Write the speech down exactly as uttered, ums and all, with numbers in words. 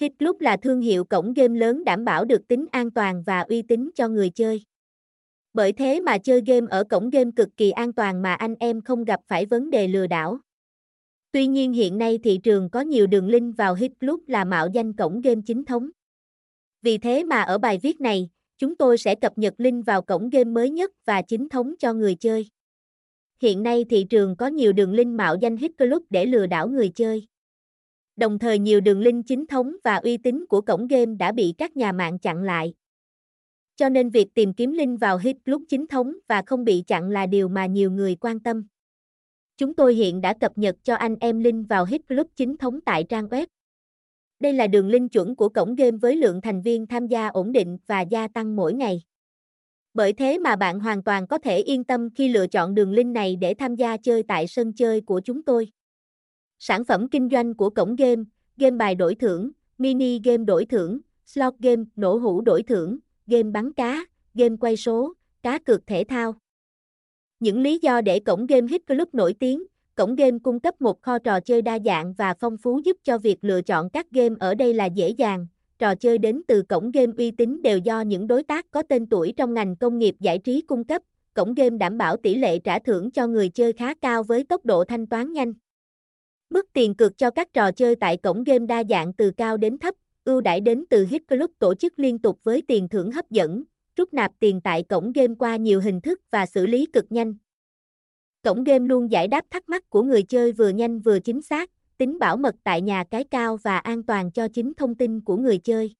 HitClub là thương hiệu cổng game lớn đảm bảo được tính an toàn và uy tín cho người chơi. Bởi thế mà chơi game ở cổng game cực kỳ an toàn mà anh em không gặp phải vấn đề lừa đảo. Tuy nhiên hiện nay thị trường có nhiều đường link vào HitClub là mạo danh cổng game chính thống. Vì thế mà ở bài viết này, chúng tôi sẽ cập nhật link vào cổng game mới nhất và chính thống cho người chơi. Hiện nay thị trường có nhiều đường link mạo danh HitClub để lừa đảo người chơi. Đồng thời nhiều đường link chính thống và uy tín của cổng game đã bị các nhà mạng chặn lại. Cho nên việc tìm kiếm link vào HitClub chính thống và không bị chặn là điều mà nhiều người quan tâm. Chúng tôi hiện đã cập nhật cho anh em link vào HitClub chính thống tại trang web. Đây là đường link chuẩn của cổng game với lượng thành viên tham gia ổn định và gia tăng mỗi ngày. Bởi thế mà bạn hoàn toàn có thể yên tâm khi lựa chọn đường link này để tham gia chơi tại sân chơi của chúng tôi. Sản phẩm kinh doanh của cổng game, game bài đổi thưởng, mini game đổi thưởng, slot game, nổ hũ đổi thưởng, game bắn cá, game quay số, cá cược thể thao. Những lý do để cổng game HitClub nổi tiếng, cổng game cung cấp một kho trò chơi đa dạng và phong phú giúp cho việc lựa chọn các game ở đây là dễ dàng. Trò chơi đến từ cổng game uy tín đều do những đối tác có tên tuổi trong ngành công nghiệp giải trí cung cấp. Cổng game đảm bảo tỷ lệ trả thưởng cho người chơi khá cao với tốc độ thanh toán nhanh. Mức tiền cược cho các trò chơi tại cổng game đa dạng từ cao đến thấp, ưu đãi đến từ HitClub tổ chức liên tục với tiền thưởng hấp dẫn, rút nạp tiền tại cổng game qua nhiều hình thức và xử lý cực nhanh. Cổng game luôn giải đáp thắc mắc của người chơi vừa nhanh vừa chính xác, tính bảo mật tại nhà cái cao và an toàn cho chính thông tin của người chơi.